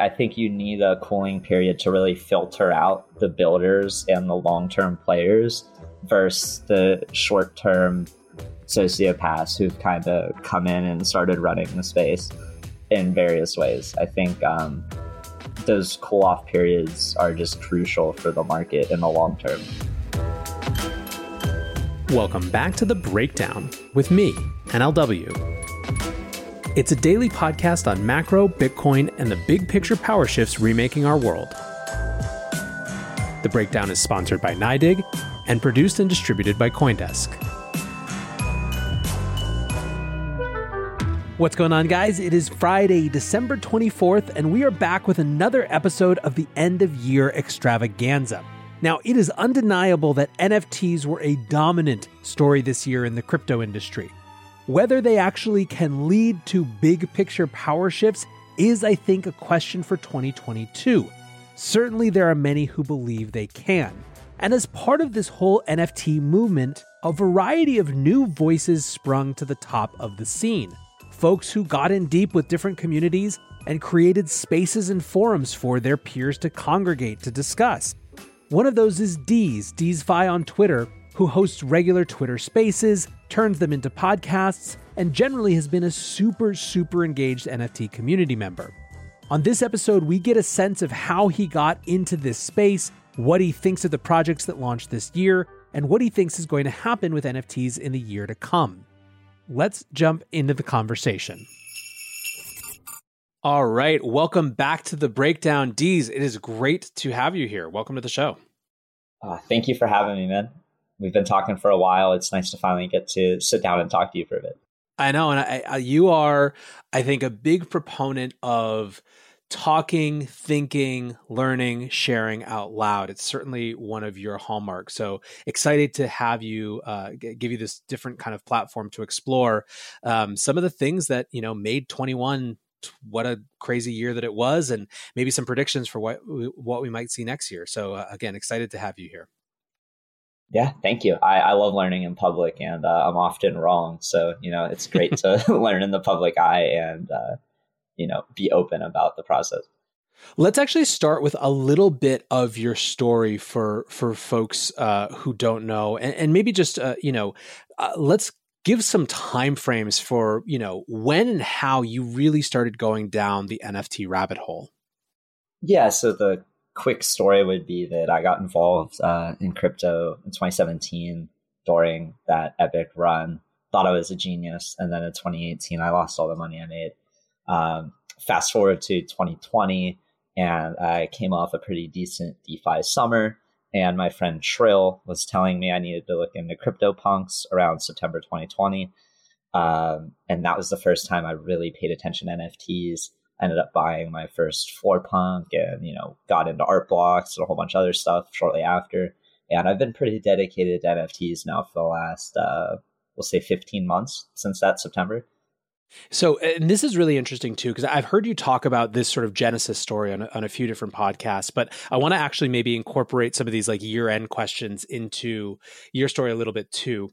I think you need a cooling period to really filter out the builders and the long-term players versus the short-term sociopaths who've kind of come in and started running the space in various ways. I think those cool-off periods are just crucial for the market in the long term. Welcome back to The Breakdown with me, NLW. It's a daily podcast on macro, Bitcoin, and the big picture power shifts remaking our world. The Breakdown is sponsored by NYDIG and produced and distributed by Coindesk. What's going on, guys? It is Friday, December 24th, and we are back with another episode of the End of Year Extravaganza. Now, it is undeniable that NFTs were a dominant story this year in the crypto industry. Whether they actually can lead to big picture power shifts is, I think, a question for 2022. Certainly, there are many who believe they can. And as part of this whole NFT movement, a variety of new voices sprung to the top of the scene. Folks who got in deep with different communities and created spaces and forums for their peers to congregate to discuss. One of those is DeezFi on Twitter, who hosts regular Twitter spaces, turns them into podcasts, and generally has been a super engaged NFT community member. On this episode, we get a sense of how he got into this space, what he thinks of the projects that launched this year, and what he thinks is going to happen with NFTs in the year to come. Let's jump into the conversation. All right. Welcome back to The Breakdown, Deez. It is great to have you here. Welcome to the show. Thank you for having me, man. We've been talking for a while. It's nice to finally get to sit down and talk to you for a bit. I know. And you are, I think, a big proponent of talking, thinking, learning, sharing out loud. It's certainly one of your hallmarks. So excited to have you, give you this different kind of platform to explore some of the things that, you know, made 21 what a crazy year that it was, and maybe some predictions for what we might see next year. So again, excited to have you here. Yeah, thank you. I love learning in public, and I'm often wrong. So, you know, it's great to learn in the public eye and, you know, be open about the process. Let's actually start with a little bit of your story for folks who don't know, and maybe just, let's give some timeframes for, you know, when and how you really started going down the NFT rabbit hole. Yeah, so the quick story would be that I got involved in crypto in 2017 during that epic run. Thought I was a genius, and then in 2018 I lost all the money I made. Fast forward to 2020, and I came off a pretty decent DeFi summer. And my friend Trill was telling me I needed to look into CryptoPunks around September 2020. And that was the first time I really paid attention to NFTs. I ended up buying my first floor punk and, you know, got into Art Blocks and a whole bunch of other stuff shortly after. And I've been pretty dedicated to NFTs now for the last, we'll say 15 months since that September. So, and this is really interesting too, because I've heard you talk about this sort of genesis story on a few different podcasts, but I want to actually maybe incorporate some of these like year-end questions into your story a little bit too.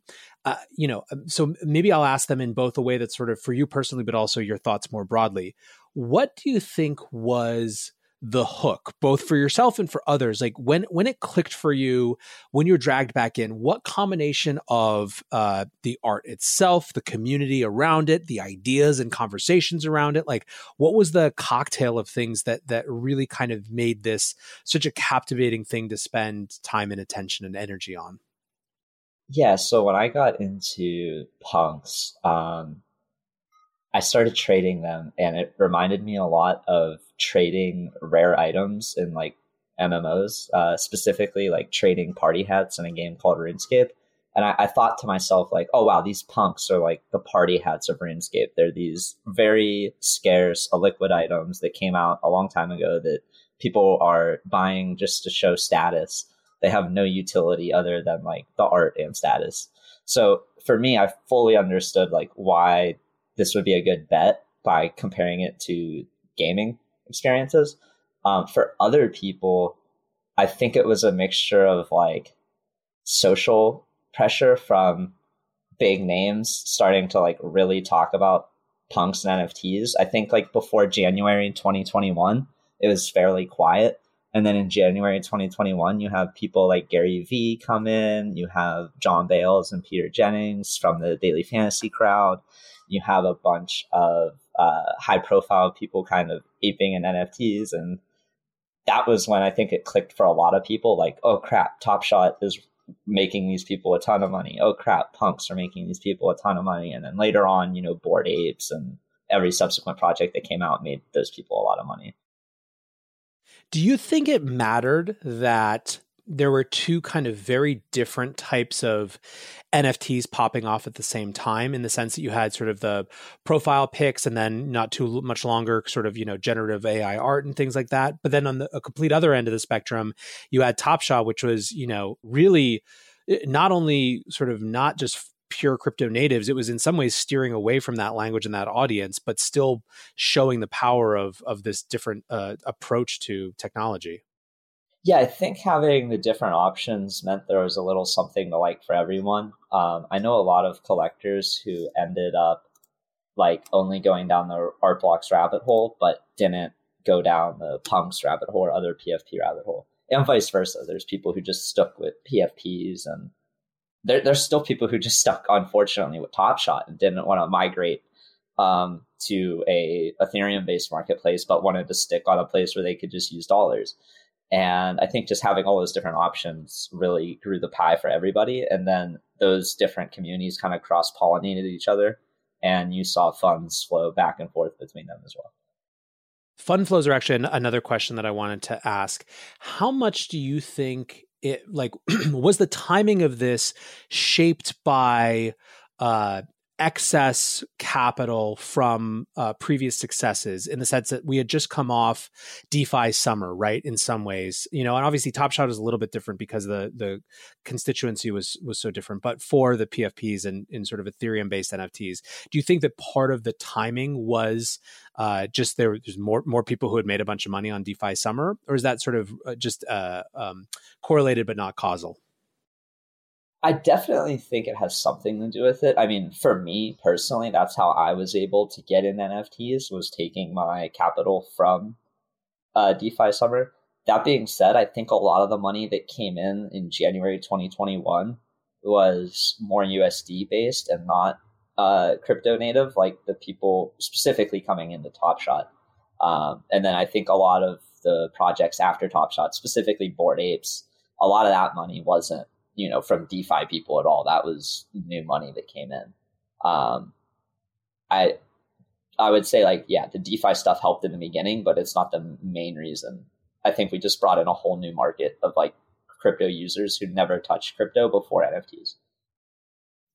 So maybe I'll ask them in both a way that's sort of for you personally, but also your thoughts more broadly. What do you think was the hook, both for yourself and for others? Like when it clicked for you, when you're dragged back in, what combination of the art itself, the community around it, the ideas and conversations around it, like what was the cocktail of things that really kind of made this such a captivating thing to spend time and attention and energy on? Yeah, so when I got into punks, I started trading them, and it reminded me a lot of trading rare items in like MMOs, specifically like trading party hats in a game called RuneScape. And I thought to myself, like, oh wow, these punks are like the party hats of RuneScape. They're these very scarce illiquid items that came out a long time ago that people are buying just to show status. They have no utility other than like the art and status. So for me, I fully understood like why this would be a good bet by comparing it to gaming experiences. For other people, I think it was a mixture of like social pressure from big names starting to like really talk about punks and NFTs. I think like before January 2021, it was fairly quiet. And then in January 2021, you have people like Gary V come in, you have John Bales and Peter Jennings from the Daily Fantasy crowd. You have a bunch of high-profile people kind of aping in NFTs. And that was when I think it clicked for a lot of people. Like, oh, crap, Top Shot is making these people a ton of money. Oh, crap, punks are making these people a ton of money. And then later on, you know, Bored Apes and every subsequent project that came out made those people a lot of money. Do you think it mattered that there were two kind of very different types of NFTs popping off at the same time, in the sense that you had sort of the profile pics and then not too much longer sort of, you know, generative AI art and things like that? But then on the a complete other end of the spectrum, you had Top Shot, which was, you know, really not only sort of not just pure crypto natives, it was in some ways steering away from that language and that audience, but still showing the power of this different approach to technology. Yeah, I think having the different options meant there was a little something to like for everyone. I know a lot of collectors who ended up like only going down the Art Blocks rabbit hole, but didn't go down the punks rabbit hole or other PFP rabbit hole, and vice versa. There's people who just stuck with PFPs, and there's still people who just stuck, unfortunately, with Top Shot and didn't want to migrate to a Ethereum-based marketplace, but wanted to stick on a place where they could just use dollars. And I think just having all those different options really grew the pie for everybody. And then those different communities kind of cross-pollinated each other, and you saw funds flow back and forth between them as well. Fund flows are actually another question that I wanted to ask. How much do you think it, like, was the timing of this shaped by excess capital from previous successes, in the sense that we had just come off DeFi summer, right? In some ways, you know, and obviously Top Shot is a little bit different because the constituency was so different, but for the PFPs and in sort of Ethereum based NFTs, do you think that part of the timing was just there's more people who had made a bunch of money on DeFi summer, or is that sort of just correlated but not causal? I definitely think it has something to do with it. I mean, for me personally, that's how I was able to get in NFTs, was taking my capital from DeFi Summer. That being said, I think a lot of the money that came in January 2021 was more USD based and not crypto native, like the people specifically coming into Top Shot. And then I think a lot of the projects after Top Shot, specifically Bored Apes, a lot of that money wasn't, you know, from DeFi people at all. That was new money that came in. I would say, like, yeah, the DeFi stuff helped in the beginning, but it's not the main reason. I think we just brought in a whole new market of like crypto users who never touched crypto before NFTs.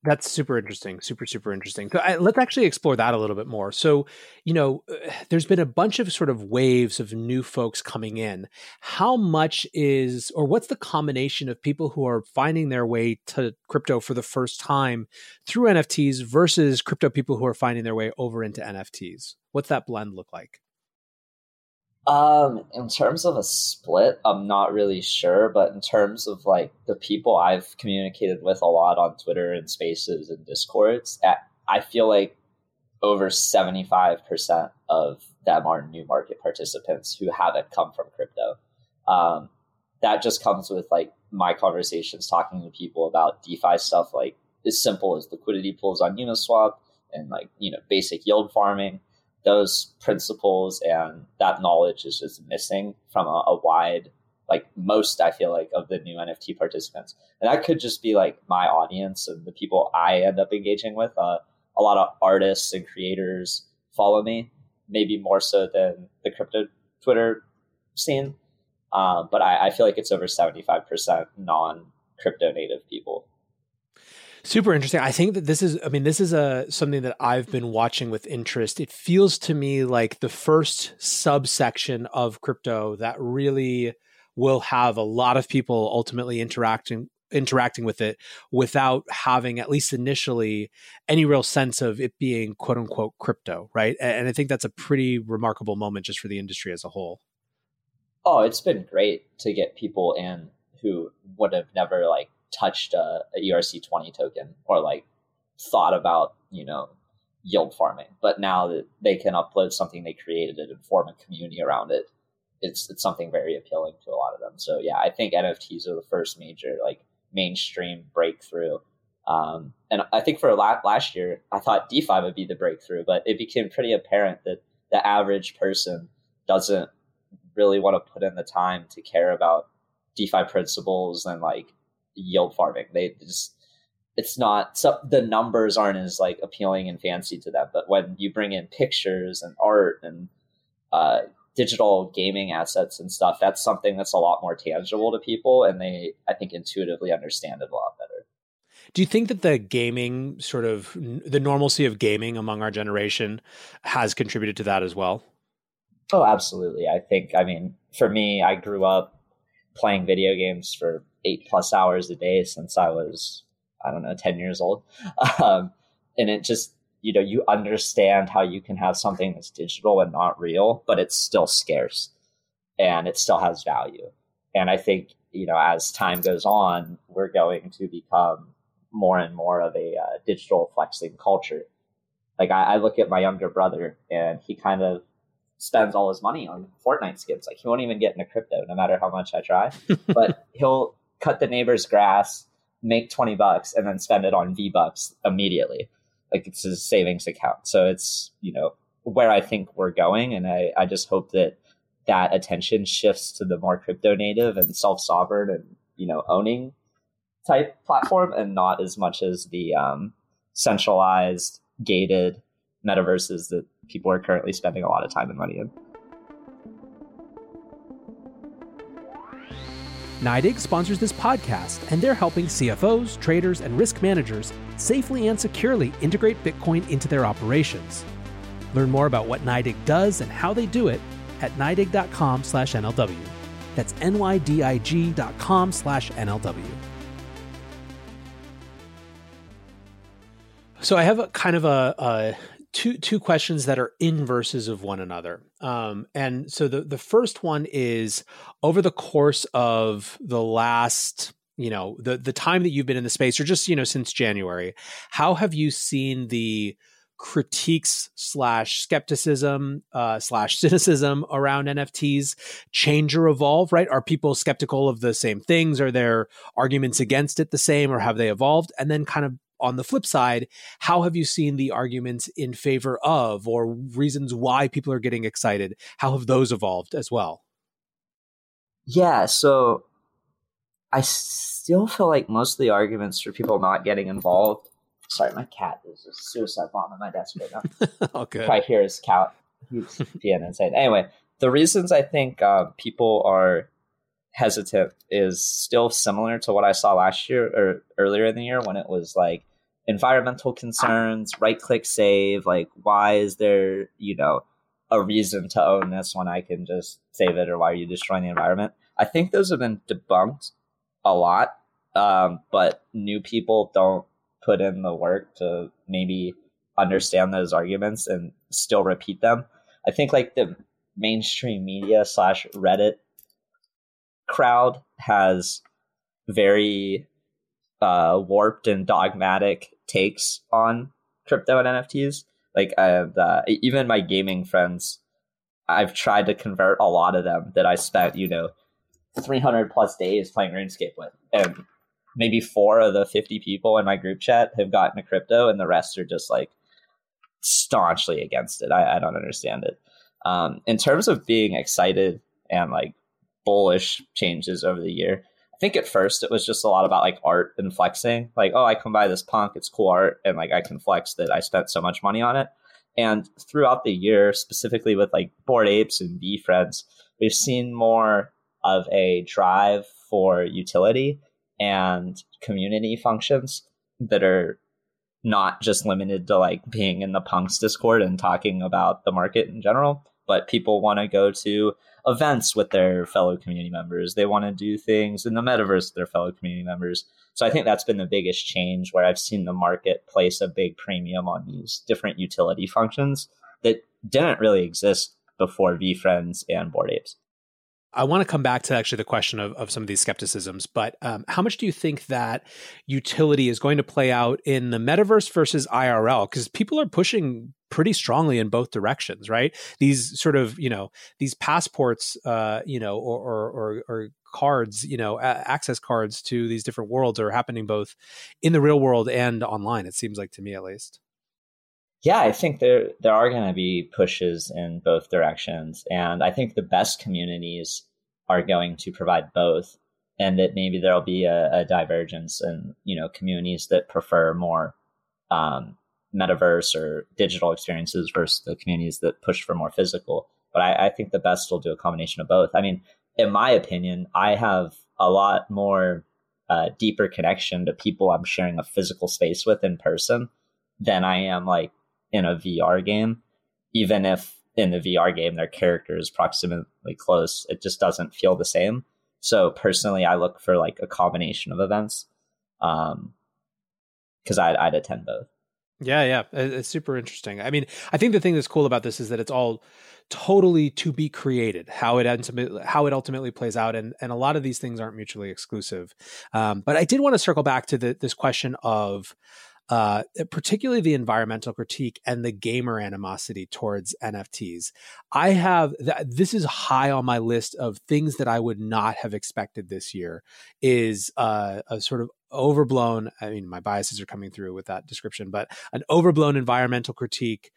That's super interesting. Super interesting. So let's actually explore that a little bit more. So, you know, there's been a bunch of sort of waves of new folks coming in. How much is, or what's the combination of people who are finding their way to crypto for the first time through NFTs versus crypto people who are finding their way over into NFTs? What's that blend look like? In terms of a split, I'm not really sure, but in terms of like the people I've communicated with a lot on Twitter and Spaces and Discords, I feel like over 75% of them are new market participants who haven't come from crypto. That just comes with like my conversations talking to people about DeFi stuff, like as simple as liquidity pools on Uniswap and like, you know, basic yield farming. Those principles and that knowledge is just missing from a wide, like most, I feel like, of the new NFT participants. And that could just be like my audience and the people I end up engaging with. A lot of artists and creators follow me, maybe more so than the crypto Twitter scene. But I feel like it's over 75% non-crypto native people. Super interesting. I think that this is something that I've been watching with interest. It feels to me like the first subsection of crypto that really will have a lot of people ultimately interacting with it without having, at least initially, any real sense of it being quote unquote crypto, right? And I think that's a pretty remarkable moment just for the industry as a whole. Oh, it's been great to get people in who would have never like touched a ERC20 token or like thought about, you know, yield farming, but now that they can upload something they created and form a community around it, it's something very appealing to a lot of them. So yeah, I think NFTs are the first major like mainstream breakthrough. And I think for last year, I thought DeFi would be the breakthrough, but it became pretty apparent that the average person doesn't really want to put in the time to care about DeFi principles and like yield farming. The numbers aren't as like appealing and fancy to them, but when you bring in pictures and art and digital gaming assets and stuff, that's something that's a lot more tangible to people, and they, I think, intuitively understand it a lot better. Do you think that the gaming sort of the normalcy of gaming among our generation has contributed to that as well? Oh, absolutely. I think, I mean, for me, I grew up playing video games for 8+ hours a day since I was, 10 years old. And it just, you understand how you can have something that's digital and not real, but it's still scarce and it still has value. And I think, as time goes on, we're going to become more and more of a digital flexing culture. Like I look at my younger brother and he kind of spends all his money on Fortnite skins. Like he won't even get into crypto no matter how much I try, but he'll cut the neighbor's grass, make $20 and then spend it on V-Bucks immediately. Like it's his savings account. So it's, where I think we're going. And I just hope that attention shifts to the more crypto native and self-sovereign and, owning type platform, and not as much as the centralized gated metaverses that people are currently spending a lot of time and money in. NYDIG sponsors this podcast, and they're helping CFOs, traders, and risk managers safely and securely integrate Bitcoin into their operations. Learn more about what NYDIG does and how they do it at nydig.com/NLW. That's NYDIG.com/NLW. So I have a kind of two questions that are inverses of one another. And so the first one is, over the course of the last, the time that you've been in the space, or just, since January, how have you seen the critiques / skepticism / cynicism around NFTs change or evolve, right? Are people skeptical of the same things? Are their arguments against it the same, or have they evolved? And then kind of on the flip side, how have you seen the arguments in favor of, or reasons why people are getting excited? How have those evolved as well? Yeah, so I still feel like most of the arguments for people not getting involved. Sorry, my cat is a suicide bomb on my desk right now. Oh, good. If I hear his cat, he's being insane. Anyway, the reasons I think people are hesitant is still similar to what I saw last year or earlier in the year, when it was like environmental concerns, right click save, like why is there, a reason to own this when I can just save it, or why are you destroying the environment? I think those have been debunked a lot, but new people don't put in the work to maybe understand those arguments and still repeat them. I think like the mainstream media / Reddit crowd has very warped and dogmatic takes on crypto and NFTs. Like I have even my gaming friends, I've tried to convert a lot of them that I spent, 300 plus days playing RuneScape with. And maybe 4 of the 50 people in my group chat have gotten to crypto, and the rest are just like staunchly against it. I don't understand it. In terms of being excited and like bullish changes over the year, I think at first it was just a lot about like art and flexing. Like, oh, I can buy this punk, it's cool art, and like I can flex that I spent so much money on it. And throughout the year, specifically with like Bored Apes and VeeFriends, we've seen more of a drive for utility and community functions that are not just limited to like being in the punks Discord and talking about the market in general, but people want to go to events with their fellow community members. They want to do things in the metaverse with their fellow community members. So I think that's been the biggest change, where I've seen the market place a big premium on these different utility functions that didn't really exist before VeeFriends and Bored Apes. I want to come back to actually the question of some of these skepticisms, but how much do you think that utility is going to play out in the metaverse versus IRL? Because people are pushing pretty strongly in both directions, right? These sort of, these passports, or cards, access cards to these different worlds are happening both in the real world and online, it seems like, to me at least. Yeah, I think there are going to be pushes in both directions. And I think the best communities are going to provide both, and that maybe there'll be a divergence in, communities that prefer more metaverse or digital experiences versus the communities that push for more physical. But I think the best will do a combination of both. I mean, in my opinion, I have a lot more deeper connection to people I'm sharing a physical space with in person than I am like in a VR game. Even if in the VR game their character is proximately close, it just doesn't feel the same. So personally, I look for like a combination of events, because I'd attend both. Yeah, it's super interesting. I mean, I think the thing that's cool about this is that it's all totally to be created, how it ultimately plays out, and a lot of these things aren't mutually exclusive. But I did want to circle back to this question of particularly the environmental critique and the gamer animosity towards NFTs. I have this is high on my list of things that I would not have expected this year. is a sort of overblown, I mean, my biases are coming through with that description, but an overblown environmental critique,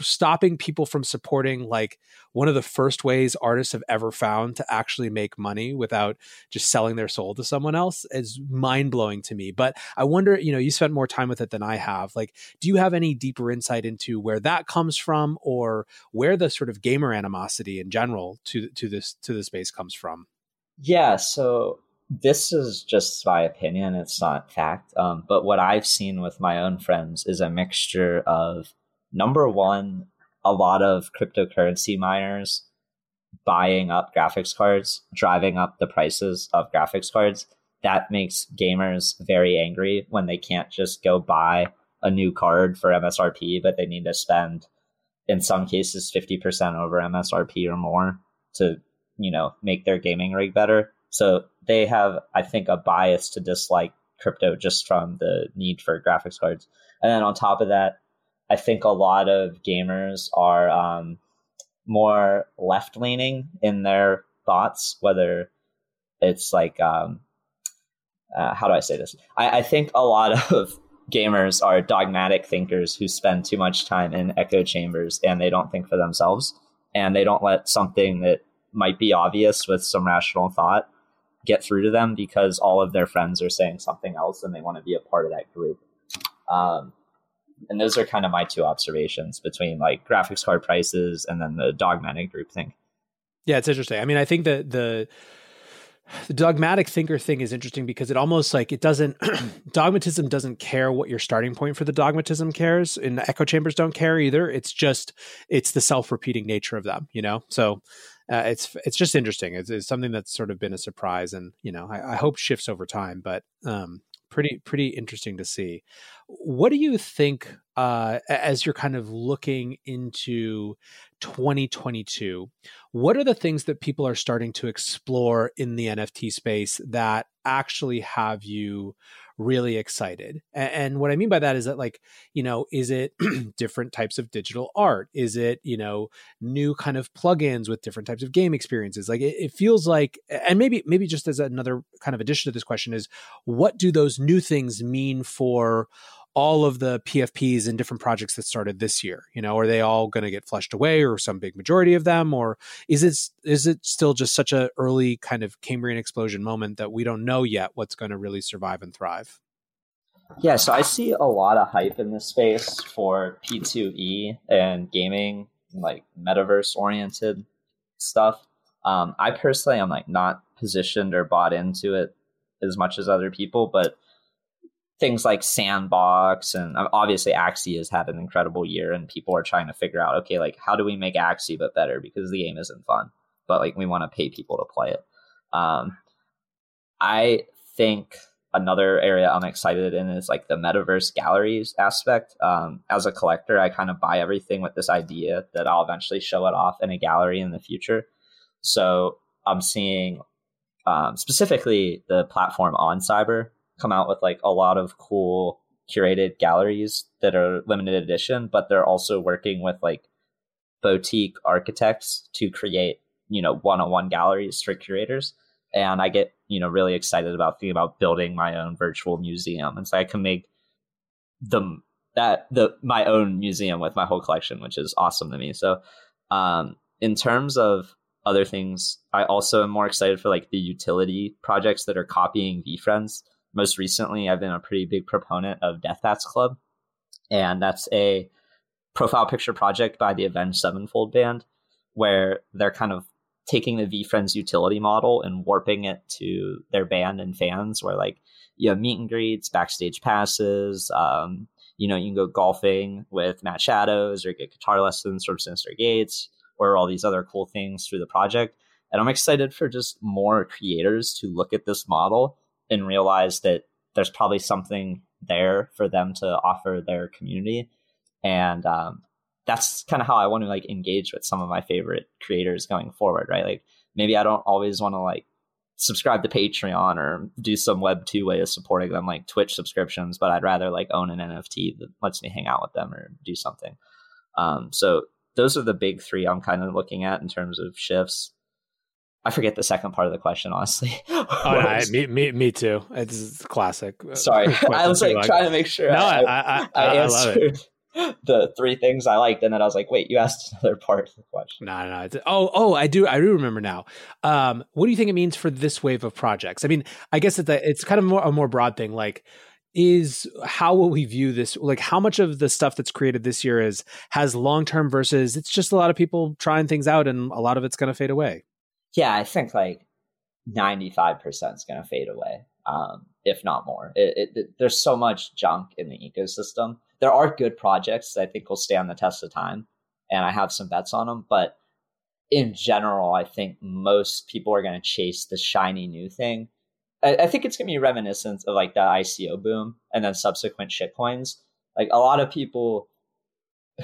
stopping people from supporting like one of the first ways artists have ever found to actually make money without just selling their soul to someone else, is mind blowing to me. But I wonder, you spent more time with it than I have. Like, do you have any deeper insight into where that comes from, or where the sort of gamer animosity in general to the space comes from? Yeah. So this is just my opinion. It's not fact. But what I've seen with my own friends is a mixture of, number one, a lot of cryptocurrency miners buying up graphics cards, driving up the prices of graphics cards. That makes gamers very angry when they can't just go buy a new card for MSRP, but they need to spend, in some cases, 50% over MSRP or more to, make their gaming rig better. So they have, I think, a bias to dislike crypto just from the need for graphics cards. And then on top of that, I think a lot of gamers are more left-leaning in their thoughts, whether it's like, how do I say this? I think a lot of gamers are dogmatic thinkers who spend too much time in echo chambers, and they don't think for themselves, and they don't let something that might be obvious with some rational thought get through to them because all of their friends are saying something else and they want to be a part of that group. And those are kind of my two observations between like graphics card prices and then the dogmatic group thing. Yeah, it's interesting. I mean, I think that the dogmatic thinker thing is interesting because it almost like it doesn't dogmatism doesn't care what your starting point for the dogmatism cares, and the echo chambers don't care either. It's the self-repeating nature of them, So it's just interesting. It's something that's sort of been a surprise, and I hope shifts over time, but pretty interesting to see. What do you think as you're kind of looking into 2022? What are the things that people are starting to explore in the NFT space that actually have you really excited. And what I mean by that is that, like, you know, is it different types of digital art? Is it, you know, new kind of plugins with different types of game experiences? Like it feels like, and maybe just as another kind of addition to this question is, what do those new things mean for all of the PFPs and different projects that started this year? You know, are they all going to get flushed away, or some big majority of them? Or is it still just such an early kind of Cambrian explosion moment that we don't know yet what's going to really survive and thrive? Yeah, so I see a lot of hype in this space for P2E and gaming, like metaverse-oriented stuff. I personally am like not positioned or bought into it as much as other people, but things like Sandbox, and obviously Axie has had an incredible year, and people are trying to figure out, okay, like how do we make Axie but better, because the game isn't fun, but like we want to pay people to play it. I think another area I'm excited in is like the metaverse galleries aspect. As a collector, I kind of buy everything with this idea that I'll eventually show it off in a gallery in the future. So I'm seeing specifically the platform on Cyber come out with like a lot of cool curated galleries that are limited edition, but they're also working with like boutique architects to create, you know, one-on-one galleries for curators. And I get, you know, really excited about thinking about building my own virtual museum. And so I can make my own museum with my whole collection, which is awesome to me. So in terms of other things, I also am more excited for like the utility projects that are copying VeeFriends. Most recently, I've been a pretty big proponent of Deathbats Club, and that's a profile picture project by the Avenged Sevenfold band, where they're kind of taking the VeeFriends utility model and warping it to their band and fans, where like you have meet and greets, backstage passes, you know, you can go golfing with Matt Shadows or get guitar lessons from Sinister Gates or all these other cool things through the project. And I'm excited for just more creators to look at this model and realize that there's probably something there for them to offer their community. And that's kind of how I want to like engage with some of my favorite creators going forward, right? Like maybe I don't always want to like subscribe to Patreon or do some Web2 way of supporting them, like Twitch subscriptions, but I'd rather like own an NFT that lets me hang out with them or do something. So those are the big three I'm kind of looking at in terms of shifts. I forget the second part of the question, honestly. Me too. It's classic. Sorry. I was like trying to make sure I answered the three things I liked, and then I was like, wait, you asked another part of the question. No. I do remember now. What do you think it means for this wave of projects? I mean, I guess it's kind of a more broad thing, like is how will we view this? Like how much of the stuff that's created this year has long-term versus it's just a lot of people trying things out and a lot of it's going to fade away? Yeah, I think like 95% is going to fade away, if not more. There's so much junk in the ecosystem. There are good projects that I think will stand the test of time, and I have some bets on them. But in general, I think most people are going to chase the shiny new thing. I think it's going to be reminiscent of like the ICO boom and then subsequent shitcoins. Like a lot of people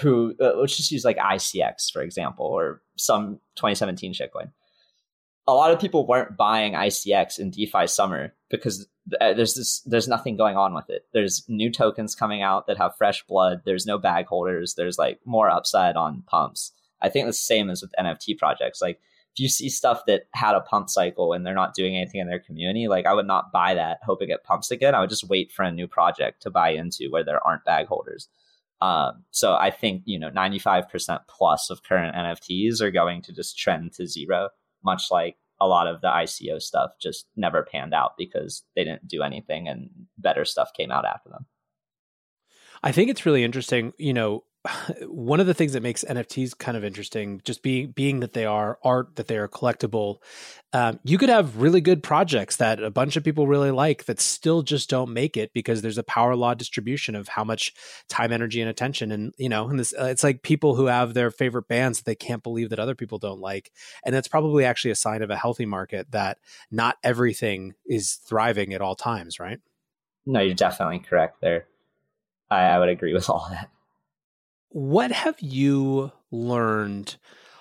who, let's just use like ICX, for example, or some 2017 shitcoin. A lot of people weren't buying ICX in DeFi summer because there's nothing going on with it. There's new tokens coming out that have fresh blood. There's no bag holders. There's like more upside on pumps. I think the same as with NFT projects. Like if you see stuff that had a pump cycle and they're not doing anything in their community, like I would not buy that hoping it pumps again. I would just wait for a new project to buy into where there aren't bag holders. So I think, you know, 95% plus of current NFTs are going to just trend to zero, much like a lot of the ICO stuff just never panned out because they didn't do anything and better stuff came out after them. I think it's really interesting. You know, one of the things that makes NFTs kind of interesting, just being that they are art, that they are collectible, you could have really good projects that a bunch of people really like that still just don't make it because there's a power law distribution of how much time, energy, and attention. And, you know, and this, it's like people who have their favorite bands that they can't believe that other people don't like. And that's probably actually a sign of a healthy market that not everything is thriving at all times, right? No, you're definitely correct there. I would agree with all that. What have you learned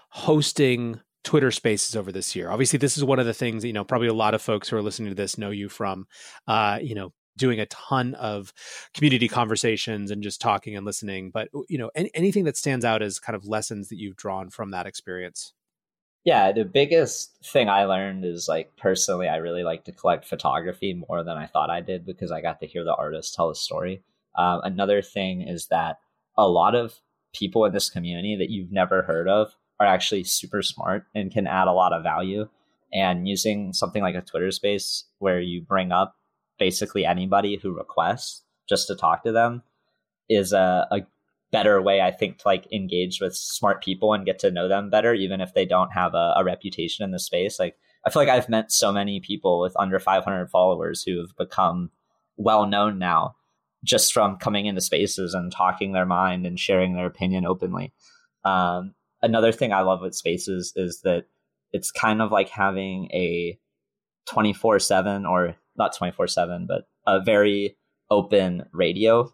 hosting Twitter Spaces over this year? Obviously, this is one of the things, you know, probably a lot of folks who are listening to this know you from, you know, doing a ton of community conversations and just talking and listening. But, you know, anything that stands out as kind of lessons that you've drawn from that experience? Yeah, the biggest thing I learned is, like, personally, I really like to collect photography more than I thought I did because I got to hear the artist tell a story. Another thing is that a lot of people in this community that you've never heard of are actually super smart and can add a lot of value. And using something like a Twitter space where you bring up basically anybody who requests just to talk to them is a better way, I think, to like engage with smart people and get to know them better, even if they don't have a reputation in the space. Like, I feel like I've met so many people with under 500 followers who have become well known now just from coming into spaces and talking their mind and sharing their opinion openly. Another thing I love with spaces is that it's kind of like having a 24/7 or not 24/7, but a very open radio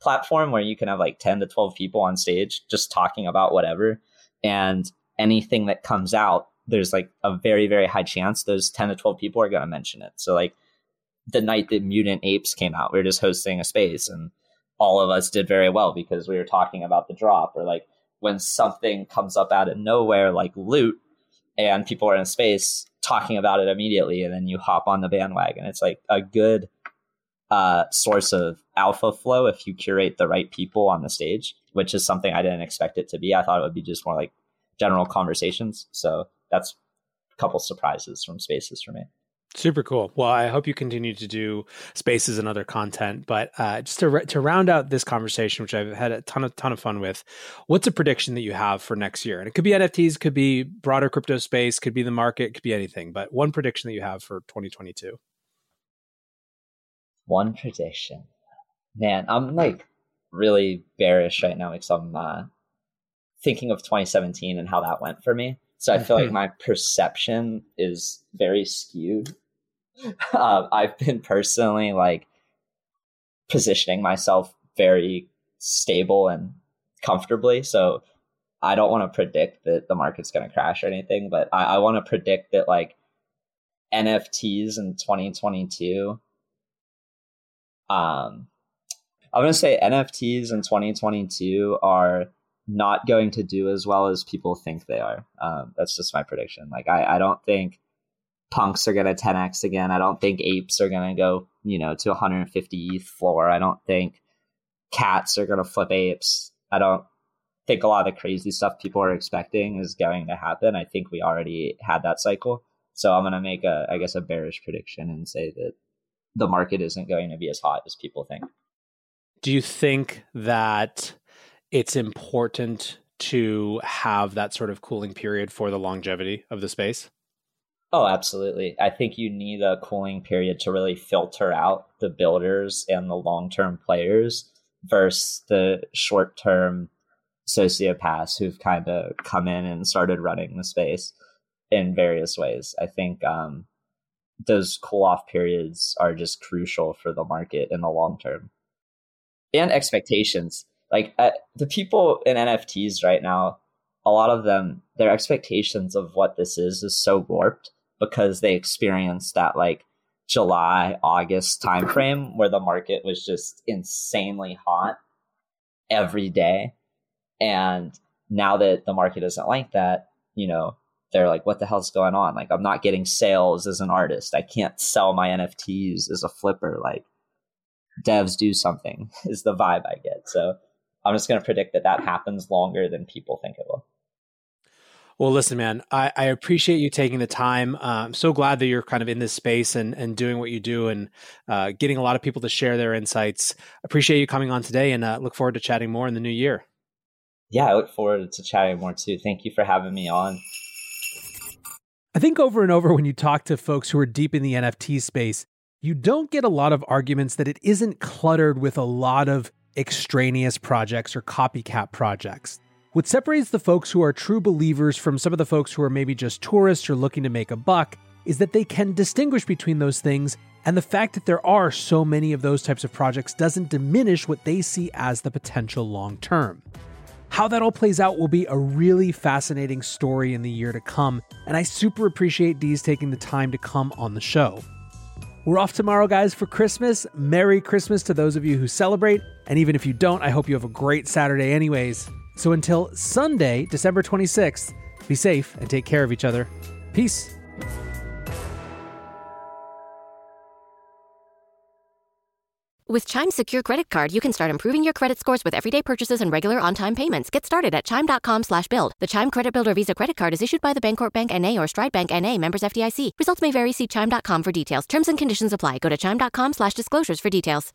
platform where you can have like 10 to 12 people on stage just talking about whatever, and anything that comes out, there's like a very, very high chance those 10 to 12 people are going to mention it. So like the night that Mutant Apes came out, we were just hosting a space and all of us did very well because we were talking about the drop, or like when something comes up out of nowhere like Loot and people are in a space talking about it immediately and then you hop on the bandwagon. It's like a good source of alpha flow if you curate the right people on the stage, which is something I didn't expect it to be. I thought it would be just more like general conversations. So that's a couple surprises from spaces for me. Super cool. Well, I hope you continue to do spaces and other content, but just to round out this conversation, which I've had a ton of fun with, what's a prediction that you have for next year? And it could be NFTs, could be broader crypto space, could be the market, could be anything, but one prediction that you have for 2022. One prediction, man, I'm like really bearish right now because I'm thinking of 2017 and how that went for me. So I feel like my perception is very skewed. I've been personally like positioning myself very stable and comfortably. So I don't want to predict that the market's going to crash or anything, but I want to predict that like NFTs in 2022, I'm going to say NFTs in 2022 are not going to do as well as people think they are. That's just my prediction. Like, I don't think punks are going to 10x again. I don't think apes are going to go, you know, to 150 ETH floor. I don't think cats are going to flip apes. I don't think a lot of the crazy stuff people are expecting is going to happen. I think we already had that cycle. So I'm going to make a bearish prediction and say that the market isn't going to be as hot as people think. Do you think that it's important to have that sort of cooling period for the longevity of the space? Oh, absolutely. I think you need a cooling period to really filter out the builders and the long-term players versus the short-term sociopaths who've kind of come in and started running the space in various ways. I think, those cool-off periods are just crucial for the market in the long term. And expectations. Like, the people in NFTs right now, a lot of them, their expectations of what this is so warped because they experienced that, like, July, August timeframe where the market was just insanely hot every day. And now that the market isn't like that, you know, they're like, what the hell's going on? Like, I'm not getting sales as an artist. I can't sell my NFTs as a flipper. Like, devs, do something is the vibe I get. So I'm just going to predict that happens longer than people think it will. Well, listen, man, I appreciate you taking the time. I'm so glad that you're kind of in this space and doing what you do and getting a lot of people to share their insights. Appreciate you coming on today and look forward to chatting more in the new year. Yeah, I look forward to chatting more too. Thank you for having me on. I think over and over when you talk to folks who are deep in the NFT space, you don't get a lot of arguments that it isn't cluttered with a lot of extraneous projects or copycat projects. What separates the folks who are true believers from some of the folks who are maybe just tourists or looking to make a buck is that they can distinguish between those things, and the fact that there are so many of those types of projects doesn't diminish what they see as the potential long term. How that all plays out will be a really fascinating story in the year to come, and I super appreciate Deez taking the time to come on the show. We're off tomorrow, guys, for Christmas. Merry Christmas to those of you who celebrate. And even if you don't, I hope you have a great Saturday anyways. So until Sunday, December 26th, be safe and take care of each other. Peace. With Chime's secure credit card, you can start improving your credit scores with everyday purchases and regular on-time payments. Get started at Chime.com/build. The Chime Credit Builder Visa Credit Card is issued by the Bancorp Bank N.A. or Stride Bank N.A. Members FDIC. Results may vary. See Chime.com for details. Terms and conditions apply. Go to Chime.com/disclosures for details.